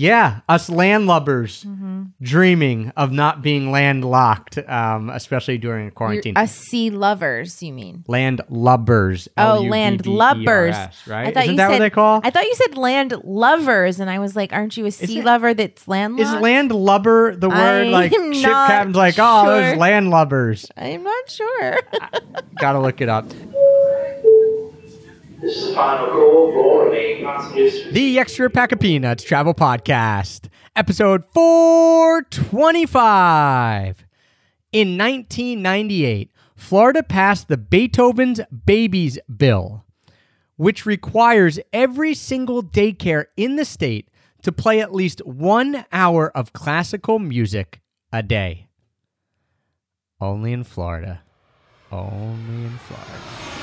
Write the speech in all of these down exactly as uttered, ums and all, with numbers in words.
Yeah, us landlubbers mm-hmm. dreaming of not being landlocked, um, especially during quarantine. You're, us sea lovers, you mean? Landlubbers. Oh, landlubbers. Right? Isn't that what they call? I thought you said landlubbers, and I was like, aren't you a sea lover that's landlocked? Is landlubber the word? Like ship captain's like, oh, those landlubbers. I'm not sure. Gotta look it up. This is the final call for the Extra Pack of Peanuts Travel Podcast, episode four twenty-five. In nineteen ninety-eight, Florida passed the Beethoven's Babies Bill, which requires every single daycare in the state to play at least one hour of classical music a day. Only in Florida. Only in Florida.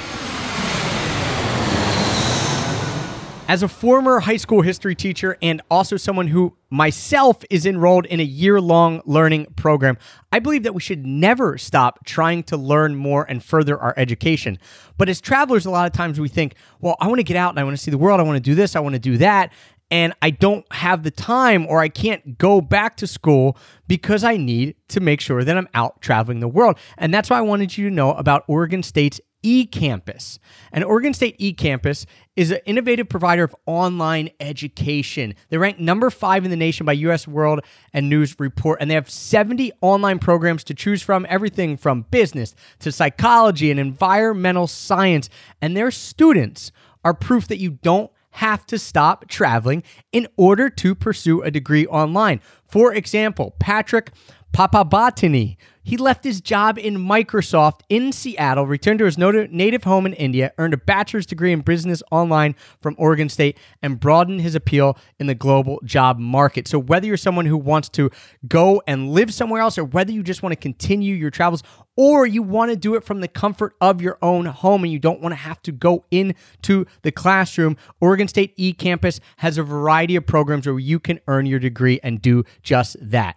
As a former high school history teacher and also someone who myself is enrolled in a year-long learning program, I believe that we should never stop trying to learn more and further our education. But as travelers, a lot of times we think, well, I want to get out and I want to see the world. I want to do this. I want to do that. And I don't have the time, or I can't go back to school because I need to make sure that I'm out traveling the world. And that's why I wanted you to know about Oregon State's eCampus. And Oregon State eCampus is an innovative provider of online education. They rank number five in the nation by U S World and News Report, and they have seventy online programs to choose from, everything from business to psychology and environmental science. And their students are proof that you don't have to stop traveling in order to pursue a degree online. For example, Patrick Papa Bhattani, he left his job in Microsoft in Seattle, returned to his native home in India, earned a bachelor's degree in business online from Oregon State, and broadened his appeal in the global job market. So whether you're someone who wants to go and live somewhere else, or whether you just want to continue your travels, or you want to do it from the comfort of your own home and you don't want to have to go into the classroom, Oregon State eCampus has a variety of programs where you can earn your degree and do just that.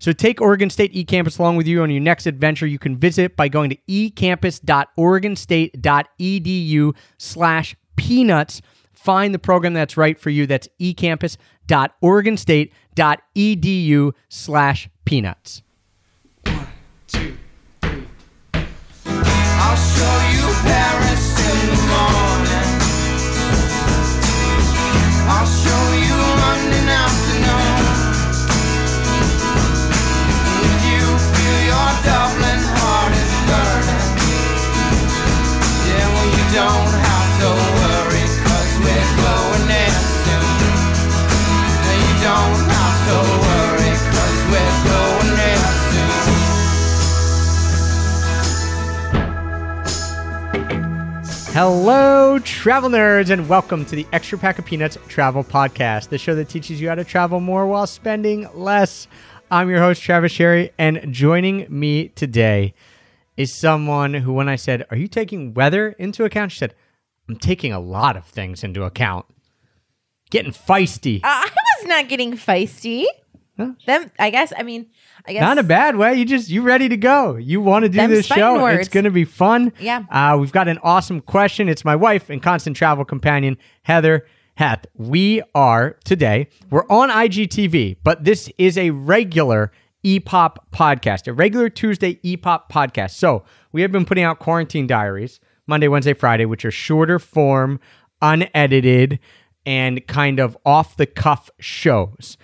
So take Oregon State eCampus along with you on your next adventure. You can visit by going to ecampus.oregonstate.edu slash peanuts. Find the program that's right for you. That's ecampus.oregonstate.edu slash peanuts. One, two, three. I'll show you Paris in the morning. I'll show you London afternoon. Dublin heart is burning. Yeah, well, you don't have to worry, 'cause we're going in soon. Yeah, you don't have to worry, 'cause we're going in soon. Hello, travel nerds, and welcome to the Extra Pack of Peanuts Travel Podcast, the show that teaches you how to travel more while spending less. I'm your host, Travis Sherry, and joining me today is someone who, when I said, are you taking weather into account? She said, I'm taking a lot of things into account. Getting feisty. Uh, I was not getting feisty. Huh? Them, I guess, I mean, I guess. Not in a bad way. You just, you're ready to go. You want to do this show. Words. It's going to be fun. Yeah. Uh, we've got an awesome question. It's my wife and constant travel companion, Heather Heth. We are today, we're on I G T V, but this is a regular E POP podcast, a regular Tuesday E POP podcast. So we have been putting out quarantine diaries Monday, Wednesday, Friday, which are shorter form, unedited, and kind of off the cuff shows.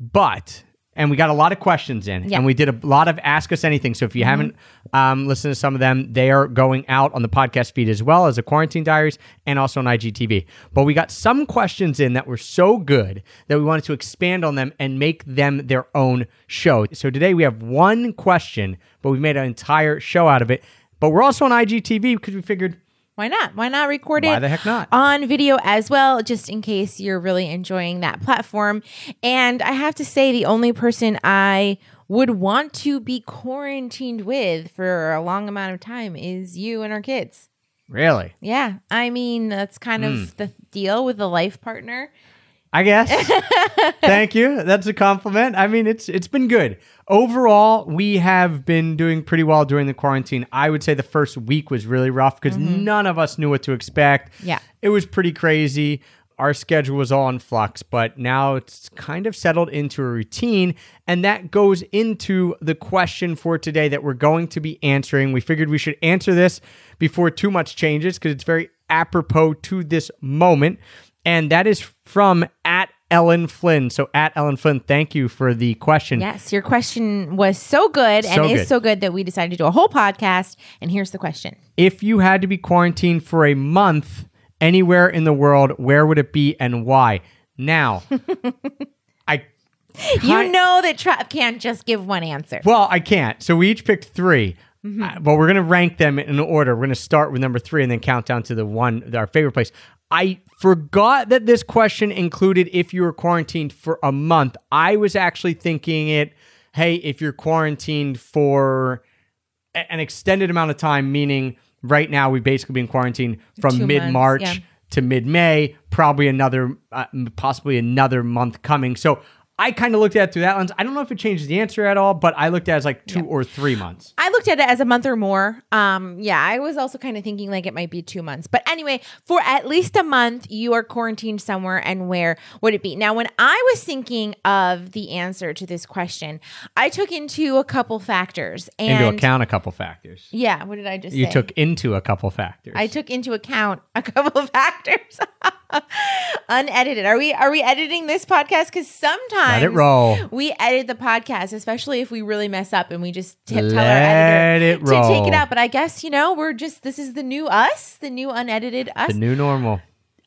But, and we got a lot of questions in, yeah. and we did a lot of Ask Us Anything. So if you mm-hmm. haven't um, listened to some of them, they are going out on the podcast feed as well as the Quarantine Diaries and also on I G T V. But we got some questions in that were so good that we wanted to expand on them and make them their own show. So today we have one question, but we've made an entire show out of it. But we're also on I G T V because we figured, why not? Why not record it? Why the heck not? On video as well, just in case you're really enjoying that platform. And I have to say, the only person I would want to be quarantined with for a long amount of time is you and our kids. Really? Yeah. I mean, that's kind mm. of the deal with a life partner, I guess. Thank you. That's a compliment. I mean, it's it's been good. Overall, we have been doing pretty well during the quarantine. I would say the first week was really rough because mm-hmm. none of us knew what to expect. Yeah. It was pretty crazy. our schedule was all in flux, but now it's kind of settled into a routine. And that goes into the question for today that we're going to be answering. We figured we should answer this before too much changes because it's very apropos to this moment. And that is from at Ellen Flynn. So at Ellen Flynn, thank you for the question. Yes, your question was so good and is so good that we decided to do a whole podcast. And here's the question. If you had to be quarantined for a month anywhere in the world, where would it be and why? Now, I... You know that Trav can't just give one answer. Well, I can't. So we each picked three. Mm-hmm. Uh, but we're going to rank them in order. We're going to start with number three and then count down to the one, our favorite place. I forgot that this question included if you were quarantined for a month. I was actually thinking it, hey, if you're quarantined for a- an extended amount of time, meaning right now we've basically been quarantined from Two mid-March months, yeah. to mid-May, probably another, uh, possibly another month coming. So I kind of looked at it through that lens. I don't know if it changes the answer at all, but I looked at it as like two yeah. or three months. I looked at it as a month or more. Um, yeah, I was also kind of thinking like it might be two months. But anyway, for at least a month, you are quarantined somewhere, and where would it be? Now, when I was thinking of the answer to this question, I took into a couple factors. And into account a couple factors. Yeah, what did I just you say? You took into a couple factors. I took into account a couple factors. Unedited. Are we are we editing this podcast? Because sometimes Let it roll. We edit the podcast, especially if we really mess up and we just t- tell our editor it to roll. Take it out. But I guess, you know, we're just, this is the new us, the new unedited us. The new normal.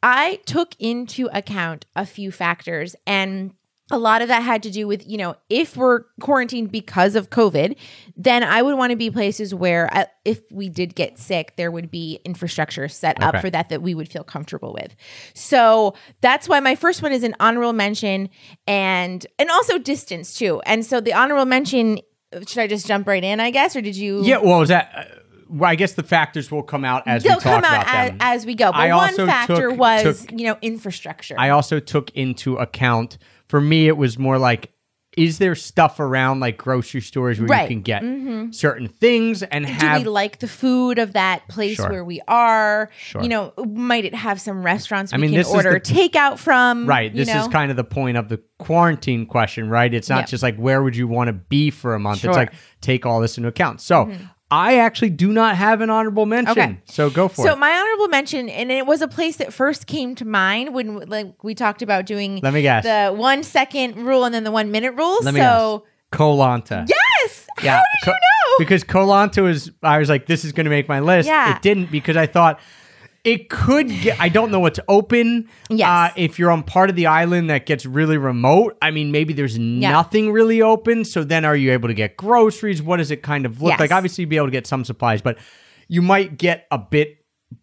I took into account a few factors, and a lot of that had to do with, you know, if we're quarantined because of COVID, then I would want to be places where I, if we did get sick, there would be infrastructure set up okay. for that that we would feel comfortable with. So that's why my first one is an honorable mention, and and also distance too. And so the honorable mention, should I just jump right in, I guess, or did you? Yeah, well, is that... Uh- Well, I guess the factors will come out as They'll we talk come out about as, them. as we go. But I one factor took, was, took, you know, infrastructure. I also took into account, for me, it was more like, is there stuff around like grocery stores where right. you can get mm-hmm. certain things and Do have... Do we like the food of that place sure. where we are? Sure. You know, might it have some restaurants we I mean, can order the... takeout from? Right. This you know? is kind of the point of the quarantine question, right? It's not yep. just like, where would you want to be for a month? Sure. It's like, take all this into account. So... Mm-hmm. I actually do not have an honorable mention, okay. so go for so it. So my honorable mention, and it was a place that first came to mind when like we talked about doing Let me guess. the one second rule and then the one minute rule. Let me so guess. Koh Lanta. Yes! Yeah. How did Co- you know? Because Koh Lanta was, I was like, this is going to make my list. Yeah. It didn't, because I thought... It could get, I don't know what's open. Yes. Uh, if you're on part of the island that gets really remote, I mean, maybe there's yeah. nothing really open. So then are you able to get groceries? What does it kind of look yes. like? Obviously, you'd be able to get some supplies, but you might get a bit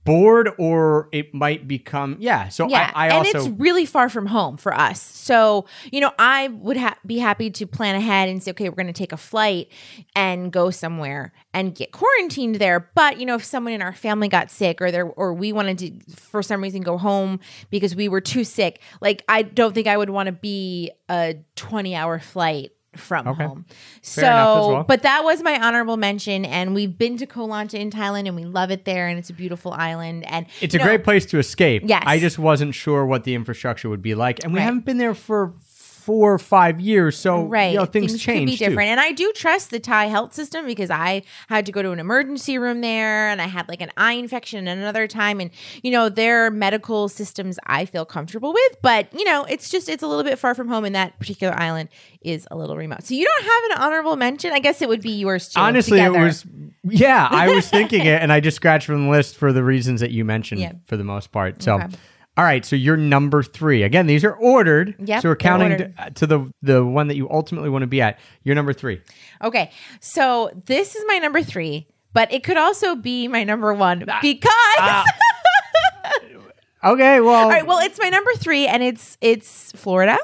bored, or it might become, yeah. So yeah. I, I and also. And it's really far from home for us. So, you know, I would ha- be happy to plan ahead and say, okay, we're going to take a flight and go somewhere and get quarantined there. But, you know, if someone in our family got sick, or there, or we wanted to, for some reason, go home because we were too sick, like, I don't think I would want to be a twenty hour flight from okay. home. Fair enough as well. But that was my honorable mention, and we've been to Koh Lanta in Thailand, and we love it there, and it's a beautiful island, and it's a know, great place to escape. Yes. I just wasn't sure what the infrastructure would be like, and we right. haven't been there for four or five years, so right. you know, things, things change could be different. Too. And I do trust the Thai health system, because I had to go to an emergency room there, and I had like an eye infection another time, and you know, their medical systems I feel comfortable with, but you know, it's just, it's a little bit far from home, and that particular island is a little remote. So you don't have an honorable mention? I guess it would be yours too. Honestly, together. it was, yeah, I was thinking it, and I just scratched from the list for the reasons that you mentioned yeah. for the most part. So. Okay. All right, so you're number three. Again, these are ordered, yep, so we're counting to, uh, to the the one that you ultimately want to be at. You're number three. Okay, so this is my number three, but it could also be my number one because... Uh, okay, well... All right, well, it's my number three, and it's it's Florida,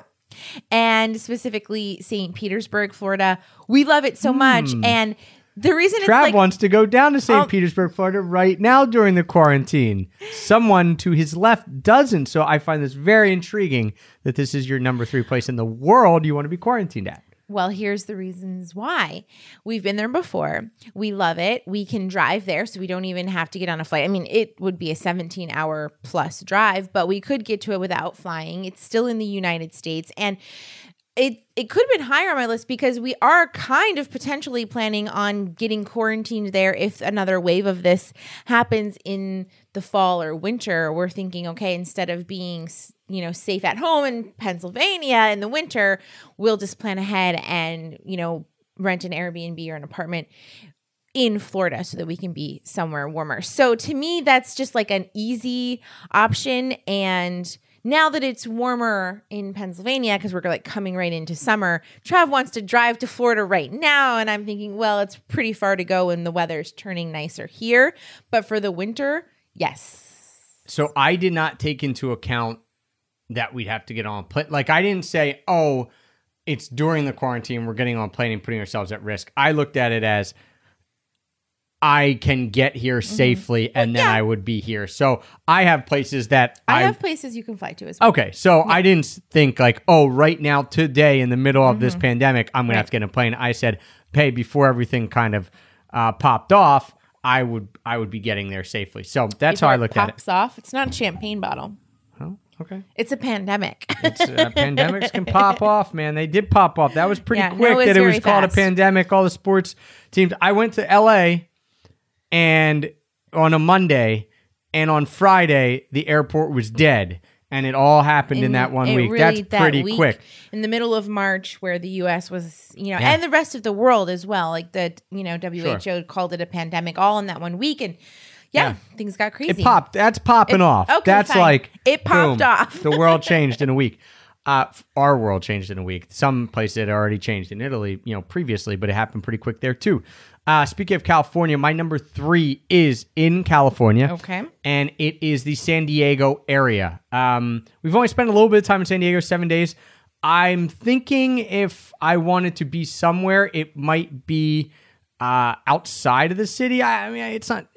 and specifically Saint Petersburg, Florida. We love it so mm. much, and the reason Trav it's like... Trav wants to go down to Saint Um, Petersburg, Florida right now during the quarantine. Someone to his left doesn't, so I find this very intriguing that this is your number three place in the world you want to be quarantined at. Well, here's the reasons why. We've been there before. We love it. We can drive there, so we don't even have to get on a flight. I mean, it would be a seventeen-hour plus drive, but we could get to it without flying. It's still in the United States, and it it could have been higher on my list because we are kind of potentially planning on getting quarantined there if another wave of this happens in the fall or winter. We're thinking, okay, instead of being you know, safe at home in Pennsylvania in the winter, we'll just plan ahead and, you know, rent an Airbnb or an apartment in Florida so that we can be somewhere warmer. So to me, that's just like an easy option. And now that it's warmer in Pennsylvania, because we're like coming right into summer, Trav wants to drive to Florida right now. And I'm thinking, well, it's pretty far to go and the weather's turning nicer here. But for the winter, yes. So I did not take into account that we'd have to get on a plane. Like, I didn't say, oh, it's during the quarantine, we're getting on a plane and putting ourselves at risk. I looked at it as, I can get here mm-hmm. safely, and yeah. then I would be here. So I have places that I... I have places you can fly to as well. Okay, so yeah. I didn't think like, oh, right now, today, in the middle of mm-hmm. this pandemic, I'm going right. to have to get in a plane. I said, hey, before everything kind of uh, popped off, I would I would be getting there safely. So that's before how I looked at it. Pops off. It's not a champagne bottle. Oh. Okay. It's a pandemic. It's, uh, pandemics can pop off, man. They did pop off. That was pretty yeah, quick no, that it was called fast. A pandemic. All the sports teams. I went to L A and on a Monday, and on Friday, the airport was dead. And it all happened in, in that one week. Really, That's that pretty week, quick. In the middle of March, where the U S was, you know, yeah. and the rest of the world as well. Like the, you know, W H O sure. called it a pandemic all in that one week. And Yeah, yeah, things got crazy. It popped. That's popping it, off. Okay, That's fine. like, it popped boom, off. The world changed in a week. Uh, our world changed in a week. Some places had already changed in Italy, you know, previously, but it happened pretty quick there too. Uh, speaking of California, my number three is in California. Okay. And it is the San Diego area. Um, we've only spent a little bit of time in San Diego, seven days. I'm thinking if I wanted to be somewhere, it might be uh, outside of the city. I, I mean, it's not...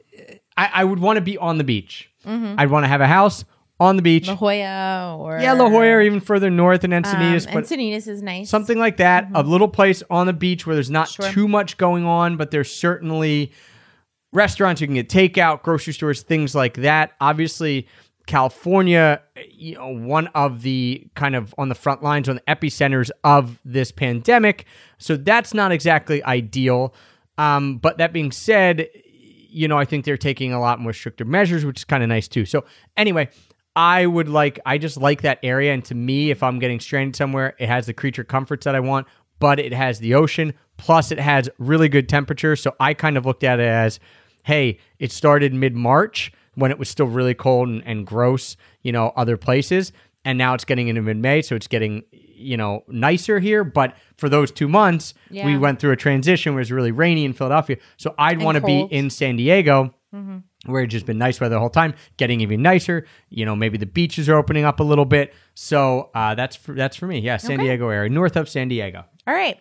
I, I would want to be on the beach. Mm-hmm. I'd want to have a house on the beach. La Jolla or... Yeah, La Jolla or even further north in Encinitas. Um, but Encinitas is nice. Something like that. Mm-hmm. A little place on the beach where there's not sure. too much going on, but there's certainly restaurants you can get takeout, grocery stores, things like that. Obviously, California, you know, one of the kind of on the front lines, on the epicenters of this pandemic. So that's not exactly ideal. Um, but that being said... You know, I think they're taking a lot more stricter measures, which is kind of nice too. So anyway, I would like, I just like that area. And to me, if I'm getting stranded somewhere, it has the creature comforts that I want, but it has the ocean. Plus it has really good temperatures. So I kind of looked at it as, hey, it started mid-March when it was still really cold and, and gross, you know, other places. And now it's getting into mid-May, so it's getting, you know, nicer here. But for those two months, yeah. we went through a transition where it was really rainy in Philadelphia. So I'd want to be in San Diego, mm-hmm. where it's just been nice weather the whole time, getting even nicer. You know, maybe the beaches are opening up a little bit. So uh, that's, for, that's for me. Yeah, San okay. Diego area, north of San Diego. All right.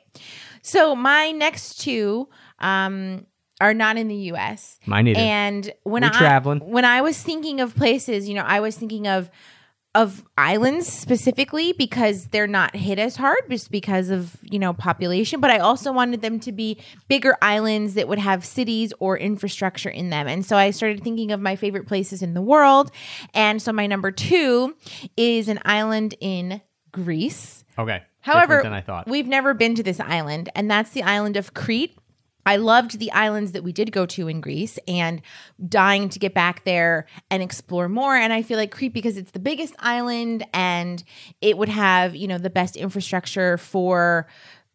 So my next two... Um, are not in the U S. Mine either. And when I, traveling. when I was thinking of places, you know, I was thinking of... of islands specifically because they're not hit as hard just because of, you know, population. But I also wanted them to be bigger islands that would have cities or infrastructure in them. And so I started thinking of my favorite places in the world. And so my number two is an island in Greece. Okay. However, different than I thought. We've never been to this island, and that's the island of Crete. I loved the islands that we did go to in Greece and dying to get back there and explore more. And I feel like Crete, because it's the biggest island and it would have, you know, the best infrastructure for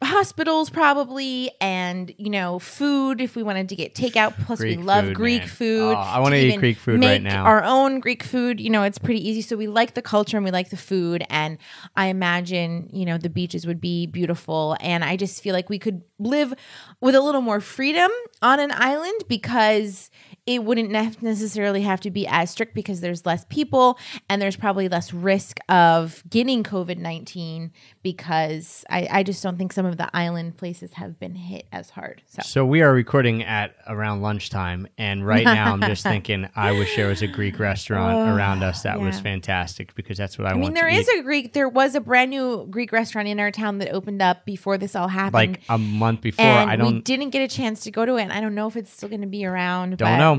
hospitals probably and, you know, food if we wanted to get takeout. Plus Greek we love food, Greek man. food. Oh, I want to eat Greek food right now. Our own Greek food, you know, it's pretty easy. So we like the culture and we like the food. And I imagine, you know, the beaches would be beautiful. And I just feel like we could live with a little more freedom on an island because it wouldn't necessarily have to be as strict because there's less people and there's probably less risk of getting COVID nineteen because I, I just don't think some of the island places have been hit as hard. So, so we are recording at around lunchtime, and right now I'm just thinking, I wish there was a Greek restaurant oh, around us that yeah. was fantastic, because that's what I, I want mean, to eat. I mean, there is a Greek, there was a brand new Greek restaurant in our town that opened up before this all happened. Like a month before. And I don't, we didn't get a chance to go to it, and I don't know if it's still going to be around. Don't but, know.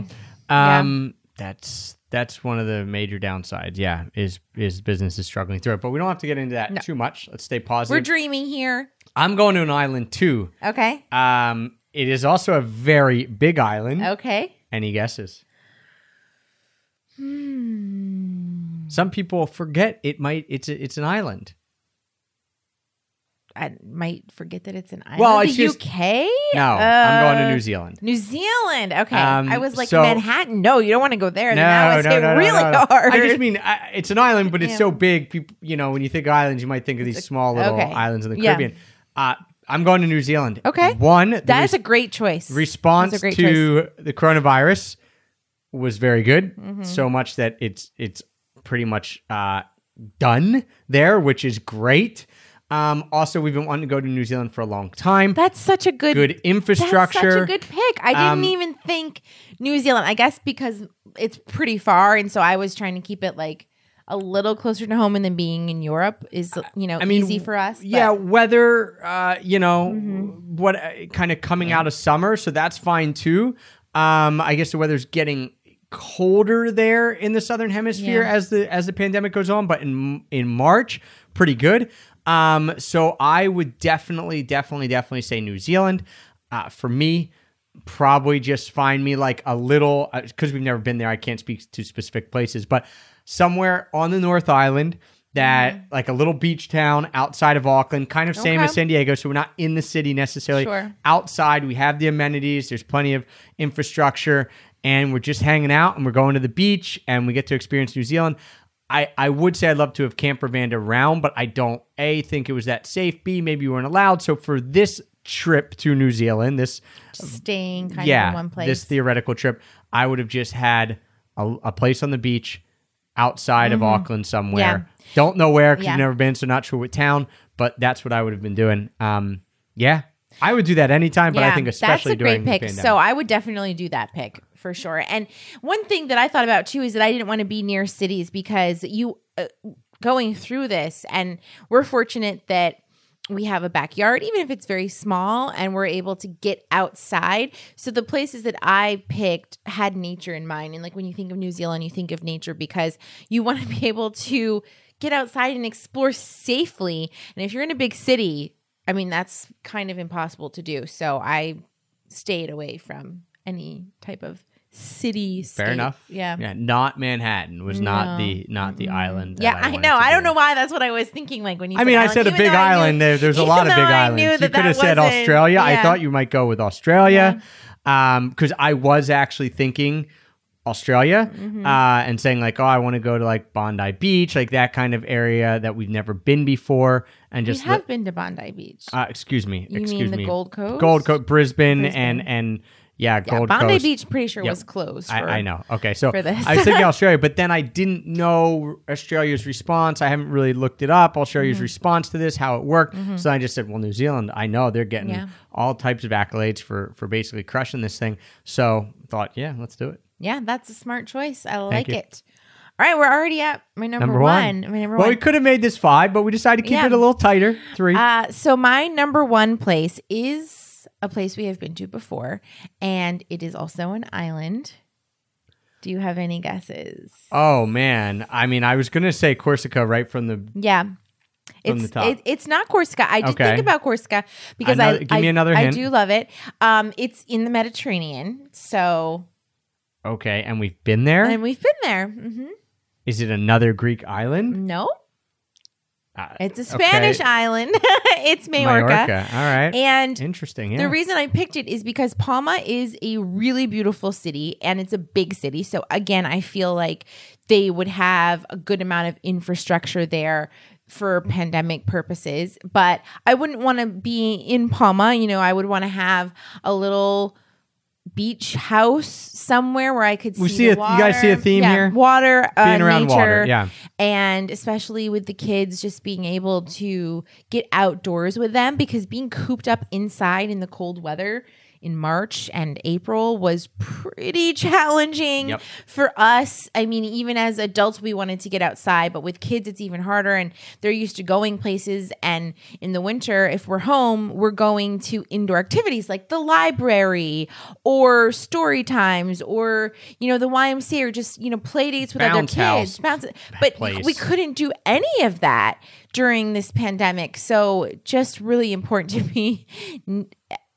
Um, yeah. That's that's one of the major downsides, yeah, is, is business is struggling through it. But we don't have to get into that no. too much. Let's stay positive. We're dreaming here. I'm going to an island too. Okay. Um, it is also a very big island. Okay. Any guesses? Hmm. Some people forget it might it's a, it's an island. I might forget that it's an island. Well, it's the just, U K? No, uh, I'm going to New Zealand. New Zealand. Okay. Um, I was like, so, Manhattan? No, you don't want to go there. No, now it's no, getting no, no, really no, no. hard. I just mean, I, it's an island, but it's yeah. so big. People, you know, when you think of islands, you might think of these small little okay. islands in the Caribbean. Yeah. Uh, I'm going to New Zealand. Okay. One. That res- is a great choice. Response a great to choice. The coronavirus was very good. Mm-hmm. So much that it's, it's pretty much uh, done there, which is great. Um, also, we've been wanting to go to New Zealand for a long time. That's such a good... Good infrastructure. That's such a good pick. I didn't um, even think New Zealand. I guess because it's pretty far, and so I was trying to keep it like a little closer to home, and then being in Europe is, you know, I mean, easy for us. But. Yeah, weather, uh, you know, mm-hmm. what uh, kind of coming yeah. out of summer, so that's fine too. Um, I guess the weather's getting colder there in the Southern Hemisphere yeah. as the as the pandemic goes on, but in in March, pretty good. Um, so I would definitely, definitely, definitely say New Zealand. Uh, for me, probably just find me like a little, because uh, we've never been there, I can't speak to specific places, but somewhere on the North Island that mm-hmm. like a little beach town outside of Auckland, kind of okay. same as San Diego. So we're not in the city necessarily. Sure. Outside, we have the amenities. There's plenty of infrastructure, and we're just hanging out, and we're going to the beach, and we get to experience New Zealand. I, I would say I'd love to have camper vanned around, but I don't, A, think it was that safe, B, maybe you weren't allowed. So for this trip to New Zealand, this... Staying kind yeah, of in one place. This theoretical trip, I would have just had a, a place on the beach outside mm-hmm. of Auckland somewhere. Yeah. Don't know where, because yeah. I've never been, so not sure what town, but that's what I would have been doing. Um, yeah, I would do that anytime, but yeah, I think especially during the pandemic. That's a great pick, so I would definitely do that pick. For sure. And one thing that I thought about too is that I didn't want to be near cities, because you uh, going through this, and we're fortunate that we have a backyard, even if it's very small, and we're able to get outside. So the places that I picked had nature in mind. And like when you think of New Zealand, you think of nature, because you want to be able to get outside and explore safely. And if you're in a big city, I mean, that's kind of impossible to do. So I stayed away from any type of city state. Fair enough. Yeah. Yeah. Not Manhattan was no. not the not the island. Yeah, I, I know. I don't know why that's what I was thinking. Like when you. I mean, I said a big island. There, there's a lot of big islands. You could have said Australia. Yeah. I thought you might go with Australia, yeah. um, because I was actually thinking Australia, mm-hmm. uh, and saying like, oh, I want to go to like Bondi Beach, like that kind of area that we've never been before, and just we have li- been to Bondi Beach. Uh, excuse me. You excuse mean me. The Gold Coast, Gold Coast, Brisbane, Brisbane. and and. Yeah, yeah, Gold Coast. Bondi Beach, pretty sure, yep. was closed. For, I, I know. Okay, so I was thinking Australia, but then I didn't know Australia's response. I haven't really looked it up, Australia's mm-hmm. response to this, how it worked. Mm-hmm. So I just said, well, New Zealand, I know they're getting yeah. all types of accolades for, for basically crushing this thing. So I thought, yeah, let's do it. Yeah, that's a smart choice. I like it. All right, we're already at my number, number one. one. My number well, one. We could have made this five, but we decided to keep yeah. it a little tighter, three. Uh, so my number one place is... a place we have been to before, and it is also an island. Do you have any guesses? Oh, man. I mean, I was going to say Corsica right from the yeah, from it's, the top. It, it's not Corsica. I did okay. think about Corsica because another, I, give I, me another hint. I do love it. Um, it's in the Mediterranean, so... Okay, and we've been there? And we've been there. Mm-hmm. Is it another Greek island? No. Uh, it's a Spanish okay. island. It's Mallorca. Mallorca. All right. And interesting. Yeah. The reason I picked it is because Palma is a really beautiful city, and it's a big city. So again, I feel like they would have a good amount of infrastructure there for pandemic purposes. But I wouldn't want to be in Palma. You know, I would want to have a little beach house somewhere where I could see, we see the a, water. You guys see a theme yeah, here? Water, uh, being around nature, water, yeah. And especially with the kids, just being able to get outdoors with them, because being cooped up inside in the cold weather in March and April was pretty challenging yep. for us. I mean, even as adults, we wanted to get outside, but with kids, it's even harder. And they're used to going places. And in the winter, if we're home, we're going to indoor activities like the library or story times or, you know, the Y M C A or just, you know, play dates with Bounce other kids. Bounce, but place. We couldn't do any of that during this pandemic. So just really important to be n-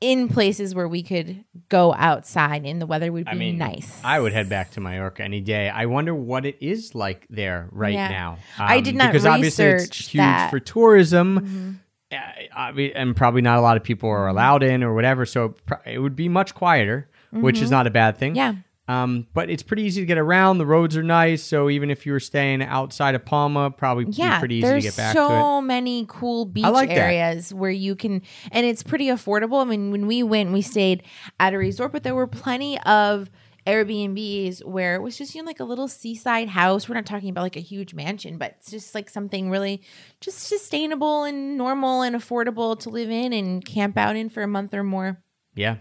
in places where we could go outside and the weather would be I mean, nice. I would head back to Mallorca any day. I wonder what it is like there right yeah. now. Um, I did not research that. Because obviously it's huge for tourism, mm-hmm. uh, and probably not a lot of people are allowed in or whatever, so it would be much quieter, mm-hmm. which is not a bad thing. Yeah. Um, but it's pretty easy to get around. The roads are nice. So even if you were staying outside of Palma, probably yeah, pretty easy to get back so to. There's so many cool beach like areas that. Where you can, and it's pretty affordable. I mean, when we went, we stayed at a resort, but there were plenty of Airbnbs where it was just, you know, like a little seaside house. We're not talking about like a huge mansion, but it's just like something really just sustainable and normal and affordable to live in and camp out in for a month or more. Yeah.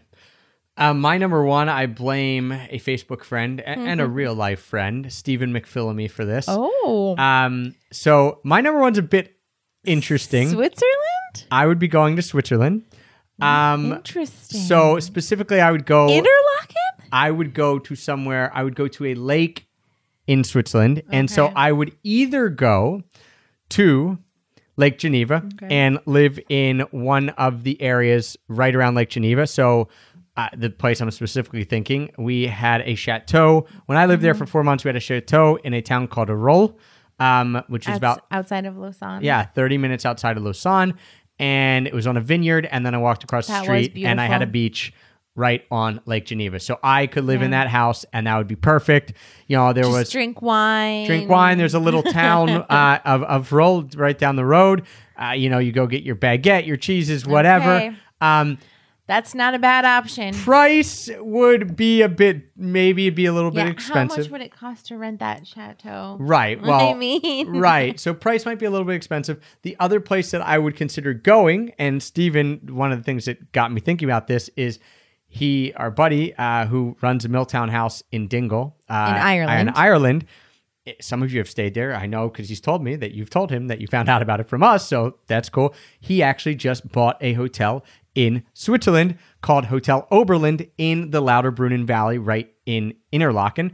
Uh, my number one, I blame a Facebook friend a- mm-hmm. and a real life friend, Stephen McPhillamy, for this. Oh. Um, so my number one's a bit interesting. Switzerland? I would be going to Switzerland. Um, interesting. So specifically, I would go... Interlaken? I would go to somewhere, I would go to a lake in Switzerland. Okay. And so I would either go to Lake Geneva okay. and live in one of the areas right around Lake Geneva. So... Uh, the place I'm specifically thinking, we had a chateau. When I lived mm-hmm. there for four months, we had a chateau in a town called Arol, um, which is Outs- about... outside of Lausanne. Yeah, thirty minutes outside of Lausanne. And it was on a vineyard. And then I walked across that the street and I had a beach right on Lake Geneva. So I could live yeah. in that house and that would be perfect. You know, there Just was... drink wine. Drink wine. There's a little town uh, of, of Arol right down the road. Uh, you know, you go get your baguette, your cheeses, whatever. Okay. Um, That's not a bad option. Price would be a bit, maybe it'd be a little yeah, bit expensive. How much would it cost to rent that chateau? Right. Well, I mean. Right. So price might be a little bit expensive. The other place that I would consider going, and Stephen, one of the things that got me thinking about this is he, our buddy, uh, who runs a Milltown house in Dingle. Uh, in Ireland. In Ireland. Some of you have stayed there. I know because he's told me that you've told him that you found out about it from us. So that's cool. He actually just bought a hotel in Switzerland called Hotel Oberland in the Lauterbrunnen Valley right in Interlaken.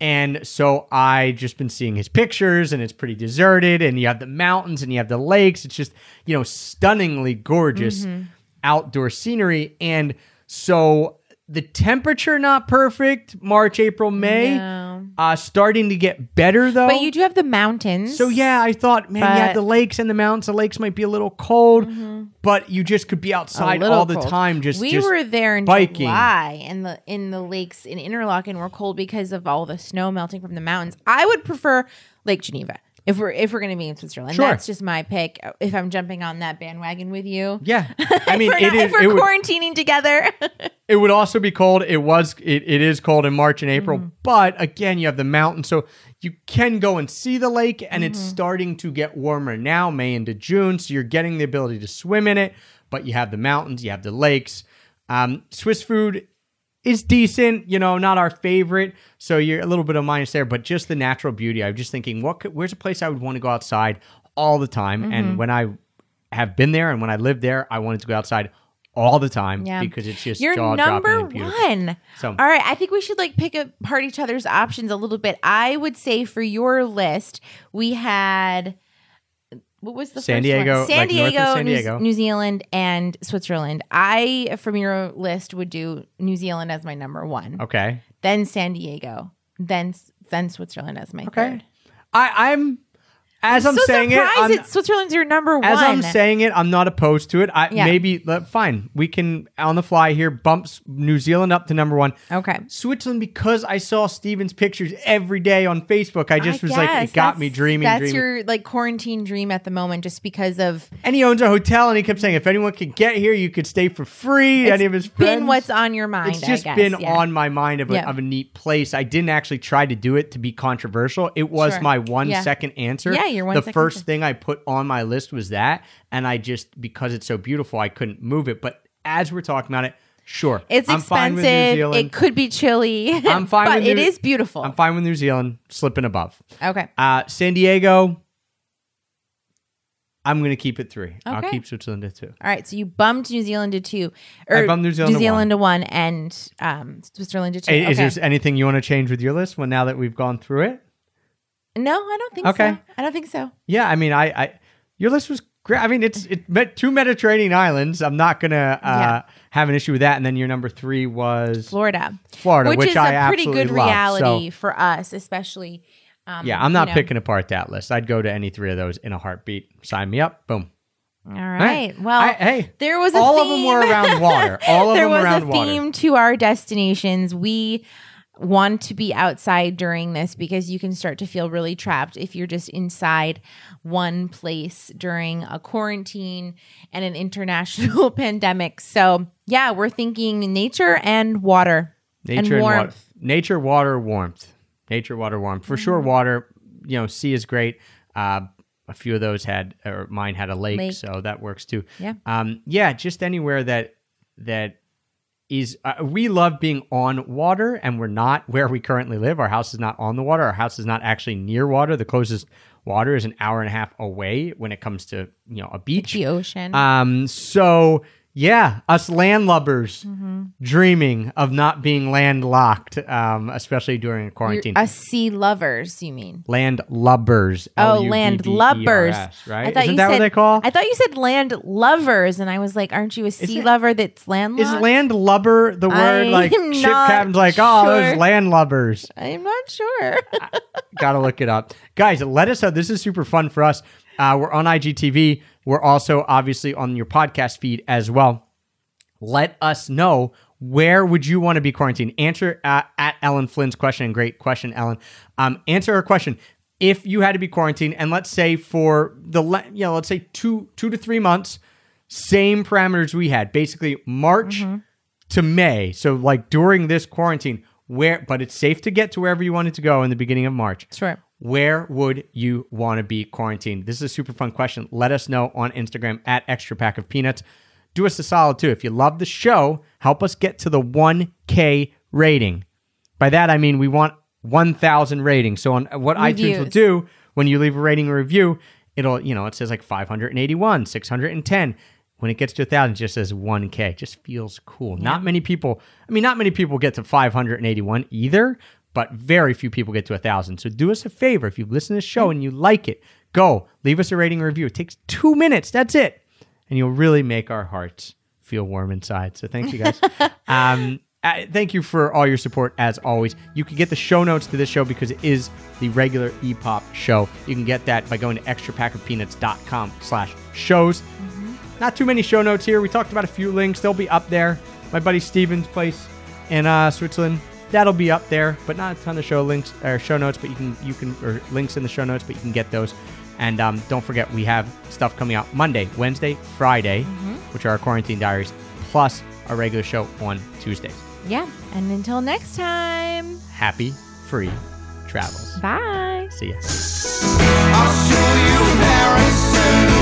And so I just been seeing his pictures and it's pretty deserted and you have the mountains and you have the lakes. It's just, you know, stunningly gorgeous mm-hmm. outdoor scenery. And so the temperature not perfect, March, April, May, no. uh, starting to get better though. But you do have the mountains. So yeah, I thought, man, but... yeah, the lakes and the mountains, the lakes might be a little cold, mm-hmm. but you just could be outside all the cold. time just biking. We just were there in biking. July and the, in the lakes in Interlaken were cold because of all the snow melting from the mountains. I would prefer Lake Geneva. If we're if we're going to be in Switzerland, sure. That's just my pick. If I'm jumping on that bandwagon with you, yeah. I mean, if we're, not, it is, if we're it quarantining would, together, it would also be cold. It was it, it is cold in March and April, mm-hmm. but again, you have the mountain, so you can go and see the lake, and mm-hmm. it's starting to get warmer now, May into June, so you're getting the ability to swim in it. But you have the mountains, you have the lakes. Um, Swiss food is decent, you know, not our favorite. So you're a little bit of minus there, but just the natural beauty. I'm just thinking, what? Could, where's a place I would want to go outside all the time? Mm-hmm. And when I have been there and when I lived there, I wanted to go outside all the time yeah. because it's just You're number one. So, all right, I think we should like pick apart each other's options a little bit. I would say for your list, we had... What was the San first Diego, one? San like Diego, San Diego. New, New Zealand, and Switzerland. I, from your list, would do New Zealand as my number one. Okay. Then San Diego. Then then Switzerland as my okay. third. I, I'm As I'm, I'm so saying it, I'm, it, Switzerland's your number one. As I'm saying it, I'm not opposed to it. I yeah. maybe fine. We can on the fly here bump New Zealand up to number one. Okay, Switzerland because I saw Steven's pictures every day on Facebook. I just I was guess. like, it got me dreaming. That's dreaming. your like quarantine dream at the moment, just because of. And he owns a hotel, and he kept saying, if anyone could get here, you could stay for free. It's Any of his friends. Been what's on your mind. It's just I guess, been yeah. on my mind of a, yeah. of a neat place. I didn't actually try to do it to be controversial. It was sure. my one yeah. second answer. Yeah. The first to... thing I put on my list was that, and I just, because it's so beautiful, I couldn't move it. But as we're talking about it, sure, it's I'm expensive. Fine with New Zealand. It could be chilly. I'm fine, but with New... it is beautiful. I'm fine with New Zealand slipping above. Okay, uh, San Diego. I'm gonna keep it three. Okay. I'll keep Switzerland at two. All right, so you bumped New Zealand to two. Or I bumped New Zealand, New Zealand to, one. to one, and um, Switzerland to two. Is, okay. is there anything you want to change with your list? Well, now that we've gone through it. No, I don't think okay. so. I don't think so. Yeah, I mean, I, I your list was great. I mean, it's it met two Mediterranean islands. I'm not gonna uh, yeah. have an issue with that. And then your number three was Florida, Florida, which, which is I a pretty good love, reality so. for us, especially. Um, yeah, I'm not you know. picking apart that list. I'd go to any three of those in a heartbeat. Sign me up. Boom. All right. Hey, well, I, hey, there was a all theme. of them were around water. All of them were around water. There was a theme water. to our destinations. We. want to be outside during this because you can start to feel really trapped if you're just inside one place during a quarantine and an international pandemic. So yeah, we're thinking nature and water. Nature and warmth. And water. Nature, water, warmth. Nature, water, warmth. For mm-hmm. sure, water, you know, sea is great. Uh, a few of those had, or mine had a lake, lake. so that works too. Yeah. Um, yeah, just anywhere that, that, is uh, we love being on water, and we're not where we currently live. Our house is not on the water. Our house is not actually near water. The closest water is an hour and a half away when it comes to, you know, a beach. It's the ocean. Um, so, yeah, us landlubbers mm-hmm. dreaming of not being landlocked, um, especially during a quarantine. You're, us sea lovers, you mean? Landlubbers. Oh, landlubbers. Right? Isn't you that said, what they call? I thought you said land lovers, and I was like, aren't you a sea it, lover that's landlocked? Is landlubber the word? I'm like, ship captain's like, oh, sure. those landlubbers. I'm not sure. Gotta look it up. Guys, let us know. This is super fun for us. Uh, we're on I G T V. We're also obviously on your podcast feed as well. Let us know, where would you want to be quarantined? Answer uh, at Ellen Flynn's question. Great question, Ellen. Um, answer her question. If you had to be quarantined, and let's say for the, you know, let's say two two to three months, same parameters we had, basically March mm-hmm. to May. So like during this quarantine, where, but it's safe to get to wherever you wanted to go in the beginning of March. Sure. Where would you want to be quarantined? This is a super fun question. Let us know on Instagram at Extra Pack of Peanuts. Do us a solid too. If you love the show, help us get to the one K rating. By that, I mean we want one thousand ratings. So on what Reviews. iTunes will do, when you leave a rating or review, it'll, you know, it says like five hundred eighty-one, six hundred ten. When it gets to one thousand, it just says one K. It just feels cool. Yeah. Not many people, I mean, not many people get to five hundred eighty-one either, but very few people get to one thousand. So do us a favor. If you listen to the show and you like it, go leave us a rating or review. It takes two minutes. That's it. And you'll really make our hearts feel warm inside. So thank you, guys. um, uh, thank you for all your support, as always. You can get the show notes to this show because it is the regular E P O P show. You can get that by going to extrapackofpeanuts.com slash shows. Mm-hmm. Not too many show notes here. We talked about a few links. They'll be up there. My buddy Steven's place in uh, Switzerland. That'll be up there, but not a ton of show links or show notes, but you can, you can, or links in the show notes, but you can get those. And um, don't forget, we have stuff coming out Monday, Wednesday, Friday, mm-hmm. which are our quarantine diaries, plus our regular show on Tuesdays. Yeah. And until next time, happy free travels. Bye. See ya. I'll show you Paris soon.